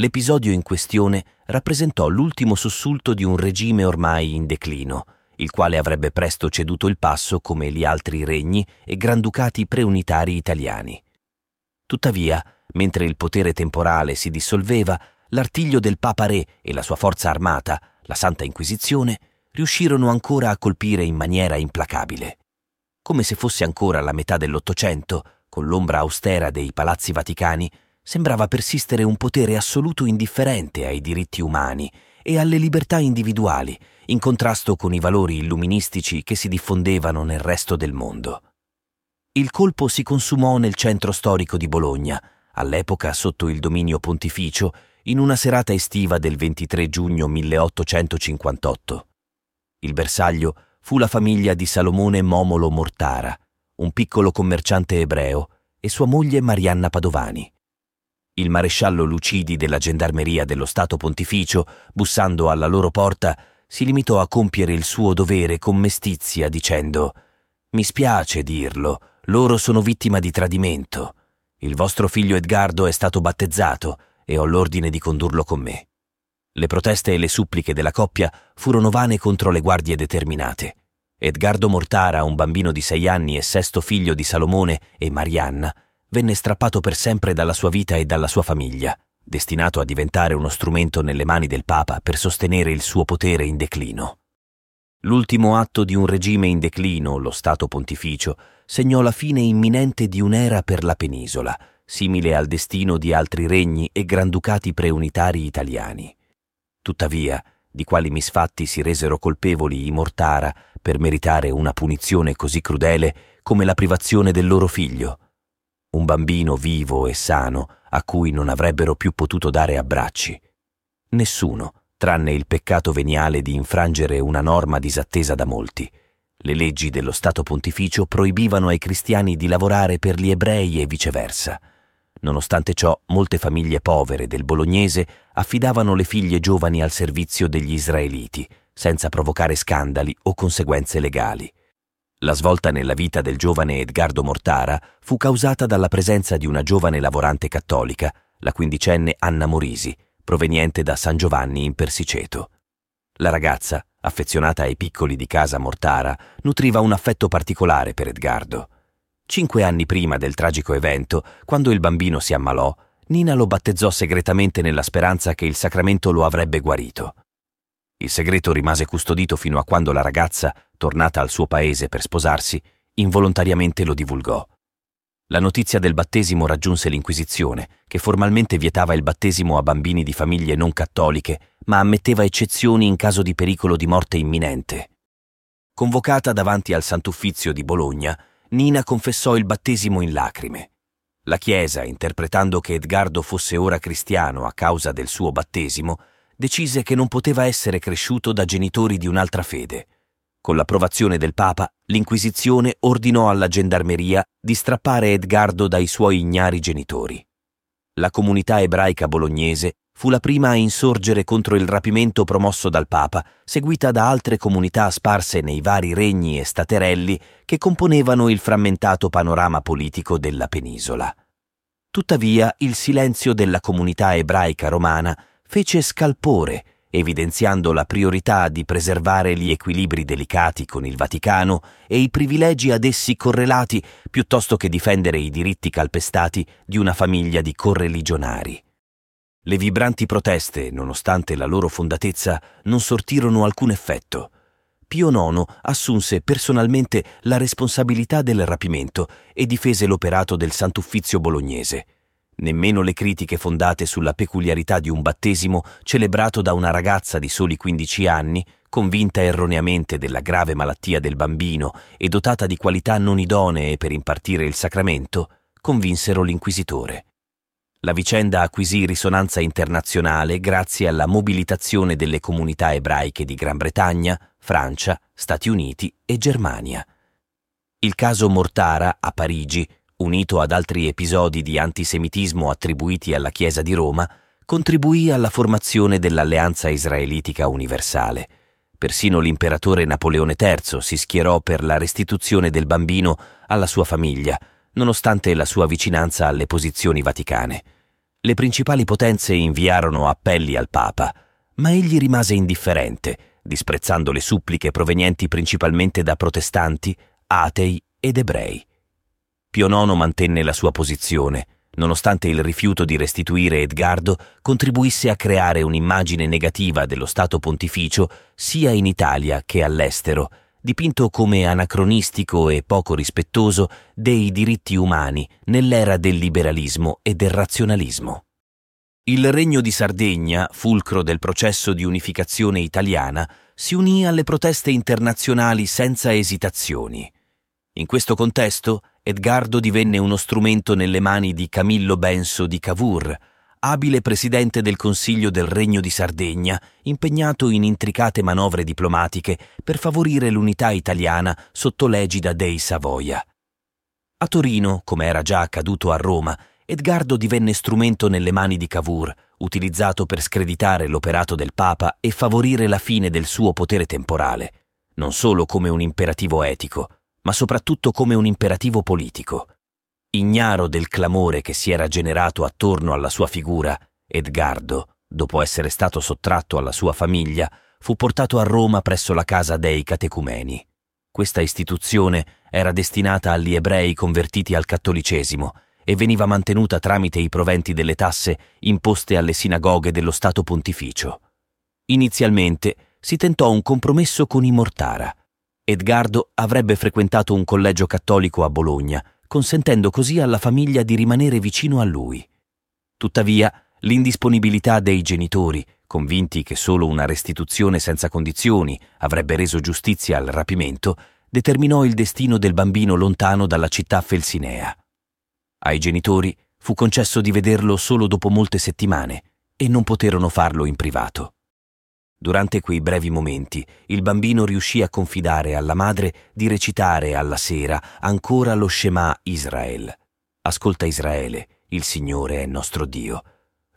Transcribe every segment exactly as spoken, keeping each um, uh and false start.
L'episodio in questione rappresentò l'ultimo sussulto di un regime ormai in declino, il quale avrebbe presto ceduto il passo come gli altri regni e granducati preunitari italiani. Tuttavia, mentre il potere temporale si dissolveva, l'artiglio del Papa Re e la sua forza armata, la Santa Inquisizione, riuscirono ancora a colpire in maniera implacabile. Come se fosse ancora la metà dell'Ottocento, con l'ombra austera dei palazzi vaticani, sembrava persistere un potere assoluto indifferente ai diritti umani e alle libertà individuali, in contrasto con i valori illuministici che si diffondevano nel resto del mondo. Il colpo si consumò nel centro storico di Bologna, all'epoca sotto il dominio pontificio, in una serata estiva del ventitré giugno milleottocentocinquantotto. Il bersaglio fu la famiglia di Salomone Momolo Mortara, un piccolo commerciante ebreo, e sua moglie Marianna Padovani. Il maresciallo Lucidi della Gendarmeria dello Stato Pontificio, bussando alla loro porta, si limitò a compiere il suo dovere con mestizia dicendo: «Mi spiace dirlo, loro sono vittima di tradimento. Il vostro figlio Edgardo è stato battezzato e ho l'ordine di condurlo con me». Le proteste e le suppliche della coppia furono vane contro le guardie determinate. Edgardo Mortara, un bambino di sei anni e sesto figlio di Salomone e Marianna, venne strappato per sempre dalla sua vita e dalla sua famiglia, destinato a diventare uno strumento nelle mani del Papa per sostenere il suo potere in declino. L'ultimo atto di un regime in declino, lo Stato Pontificio, segnò la fine imminente di un'era per la penisola, simile al destino di altri regni e granducati preunitari italiani. Tuttavia, di quali misfatti si resero colpevoli i Mortara per meritare una punizione così crudele come la privazione del loro figlio? Un bambino vivo e sano a cui non avrebbero più potuto dare abbracci. Nessuno, tranne il peccato veniale di infrangere una norma disattesa da molti. Le leggi dello Stato Pontificio proibivano ai cristiani di lavorare per gli ebrei e viceversa. Nonostante ciò, molte famiglie povere del bolognese affidavano le figlie giovani al servizio degli israeliti, senza provocare scandali o conseguenze legali. La svolta nella vita del giovane Edgardo Mortara fu causata dalla presenza di una giovane lavorante cattolica, la quindicenne Anna Morisi, proveniente da San Giovanni in Persiceto. La ragazza, affezionata ai piccoli di casa Mortara, nutriva un affetto particolare per Edgardo. Cinque anni prima del tragico evento, quando il bambino si ammalò, Nina lo battezzò segretamente nella speranza che il sacramento lo avrebbe guarito. Il segreto rimase custodito fino a quando la ragazza, tornata al suo paese per sposarsi, involontariamente lo divulgò. La notizia del battesimo raggiunse l'Inquisizione, che formalmente vietava il battesimo a bambini di famiglie non cattoliche, ma ammetteva eccezioni in caso di pericolo di morte imminente. Convocata davanti al Sant'Uffizio di Bologna, Nina confessò il battesimo in lacrime. La Chiesa, interpretando che Edgardo fosse ora cristiano a causa del suo battesimo, decise che non poteva essere cresciuto da genitori di un'altra fede. Con l'approvazione del Papa, l'Inquisizione ordinò alla Gendarmeria di strappare Edgardo dai suoi ignari genitori. La comunità ebraica bolognese fu la prima a insorgere contro il rapimento promosso dal Papa, seguita da altre comunità sparse nei vari regni e staterelli che componevano il frammentato panorama politico della penisola. Tuttavia, il silenzio della comunità ebraica romana fece scalpore, evidenziando la priorità di preservare gli equilibri delicati con il Vaticano e i privilegi ad essi correlati, piuttosto che difendere i diritti calpestati di una famiglia di correligionari. Le vibranti proteste, nonostante la loro fondatezza, non sortirono alcun effetto. Pio nono assunse personalmente la responsabilità del rapimento e difese l'operato del Sant'Uffizio bolognese. Nemmeno le critiche fondate sulla peculiarità di un battesimo celebrato da una ragazza di soli quindici anni, convinta erroneamente della grave malattia del bambino e dotata di qualità non idonee per impartire il sacramento, convinsero l'inquisitore. La vicenda acquisì risonanza internazionale grazie alla mobilitazione delle comunità ebraiche di Gran Bretagna, Francia, Stati Uniti e Germania. Il caso Mortara a Parigi, unito ad altri episodi di antisemitismo attribuiti alla Chiesa di Roma, contribuì alla formazione dell'Alleanza Israelitica Universale. Persino l'imperatore Napoleone terzo si schierò per la restituzione del bambino alla sua famiglia, nonostante la sua vicinanza alle posizioni vaticane. le principali potenze inviarono appelli al Papa, ma egli rimase indifferente, disprezzando le suppliche provenienti principalmente da protestanti, atei ed ebrei. Pio nono mantenne la sua posizione, nonostante il rifiuto di restituire Edgardo contribuisse a creare un'immagine negativa dello Stato Pontificio sia in Italia che all'estero, dipinto come anacronistico e poco rispettoso dei diritti umani nell'era del liberalismo e del razionalismo. Il Regno di Sardegna, fulcro del processo di unificazione italiana, si unì alle proteste internazionali senza esitazioni. In questo contesto, Edgardo divenne uno strumento nelle mani di Camillo Benso di Cavour, abile presidente del Consiglio del Regno di Sardegna, impegnato in intricate manovre diplomatiche per favorire l'unità italiana sotto l'egida dei Savoia. A Torino, come era già accaduto a Roma, Edgardo divenne strumento nelle mani di Cavour, utilizzato per screditare l'operato del Papa e favorire la fine del suo potere temporale, non solo come un imperativo etico, ma soprattutto come un imperativo politico. Ignaro del clamore che si era generato attorno alla sua figura, Edgardo, dopo essere stato sottratto alla sua famiglia, fu portato a Roma presso la Casa dei Catecumeni. Questa istituzione era destinata agli ebrei convertiti al cattolicesimo e veniva mantenuta tramite i proventi delle tasse imposte alle sinagoghe dello Stato Pontificio. Inizialmente si tentò un compromesso con i Mortara. Edgardo avrebbe frequentato un collegio cattolico a Bologna, consentendo così alla famiglia di rimanere vicino a lui. Tuttavia, l'indisponibilità dei genitori, convinti che solo una restituzione senza condizioni avrebbe reso giustizia al rapimento, determinò il destino del bambino lontano dalla città felsinea. Ai genitori fu concesso di vederlo solo dopo molte settimane e non poterono farlo in privato. Durante quei brevi momenti il bambino riuscì a confidare alla madre di recitare alla sera ancora lo Shema Israele. Ascolta Israele, il Signore è nostro Dio.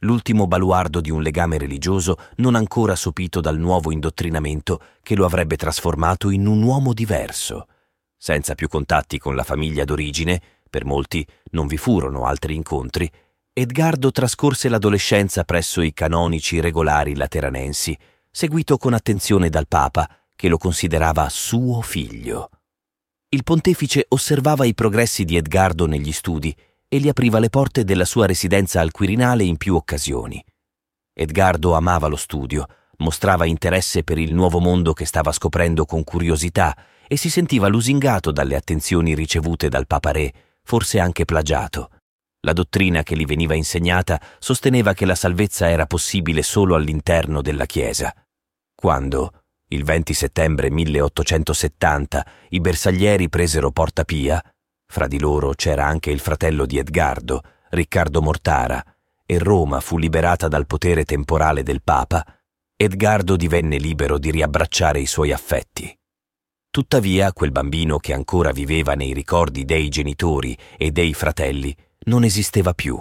L'ultimo baluardo di un legame religioso non ancora sopito dal nuovo indottrinamento che lo avrebbe trasformato in un uomo diverso. Senza più contatti con la famiglia d'origine, per molti non vi furono altri incontri, Edgardo trascorse l'adolescenza presso i Canonici regolari lateranensi, seguito con attenzione dal Papa, che lo considerava suo figlio. Il pontefice osservava i progressi di Edgardo negli studi e gli apriva le porte della sua residenza al Quirinale in più occasioni. Edgardo amava lo studio, mostrava interesse per il nuovo mondo che stava scoprendo con curiosità e si sentiva lusingato dalle attenzioni ricevute dal Papa Re, forse anche plagiato. La dottrina che gli veniva insegnata sosteneva che la salvezza era possibile solo all'interno della Chiesa. Quando, il venti settembre milleottocentosettanta, i bersaglieri presero Porta Pia, fra di loro c'era anche il fratello di Edgardo, Riccardo Mortara, e Roma fu liberata dal potere temporale del Papa, Edgardo divenne libero di riabbracciare i suoi affetti. Tuttavia, quel bambino che ancora viveva nei ricordi dei genitori e dei fratelli non esisteva più.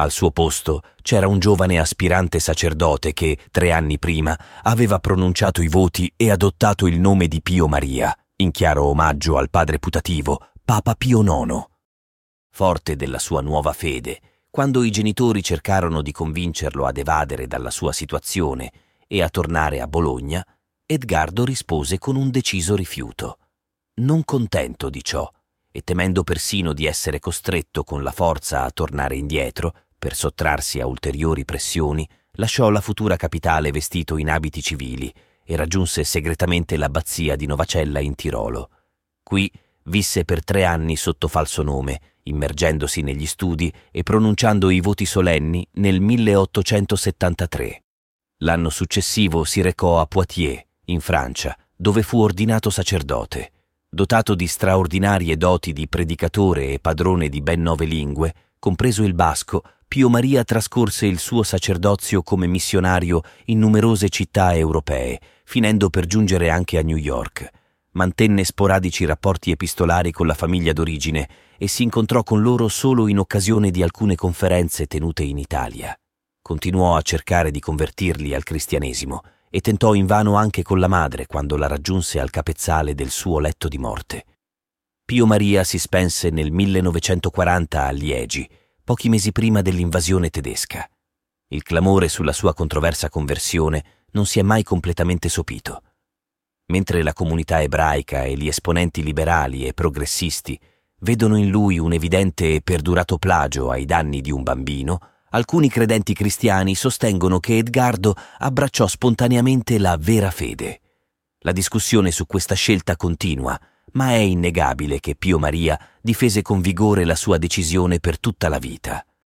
Al suo posto c'era un giovane aspirante sacerdote che, tre anni prima, aveva pronunciato i voti e adottato il nome di Pio Maria, in chiaro omaggio al padre putativo, Papa Pio nono. Forte della sua nuova fede, quando i genitori cercarono di convincerlo ad evadere dalla sua situazione e a tornare a Bologna, Edgardo rispose con un deciso rifiuto. Non contento di ciò, e temendo persino di essere costretto con la forza a tornare indietro per sottrarsi a ulteriori pressioni, lasciò la futura capitale vestito in abiti civili e raggiunse segretamente l'abbazia di Novacella in Tirolo. Qui visse per tre anni sotto falso nome, immergendosi negli studi e pronunciando i voti solenni nel milleottocentosettantatré. L'anno successivo si recò a Poitiers, in Francia, dove fu ordinato sacerdote. Dotato di straordinarie doti di predicatore e padrone di ben nove lingue, compreso il basco, Pio Maria trascorse il suo sacerdozio come missionario in numerose città europee, finendo per giungere anche a New York. Mantenne sporadici rapporti epistolari con la famiglia d'origine e si incontrò con loro solo in occasione di alcune conferenze tenute in Italia. Continuò a cercare di convertirli al cristianesimo, e tentò invano anche con la madre quando la raggiunse al capezzale del suo letto di morte. Pio Maria si spense nel millenovecentoquaranta a Liegi, pochi mesi prima dell'invasione tedesca. Il clamore sulla sua controversa conversione non si è mai completamente sopito. Mentre la comunità ebraica e gli esponenti liberali e progressisti vedono in lui un evidente e perdurato plagio ai danni di un bambino, alcuni credenti cristiani sostengono che Edgardo abbracciò spontaneamente la vera fede. La discussione su questa scelta continua, ma è innegabile che Pio Maria difese con vigore la sua decisione per tutta la vita.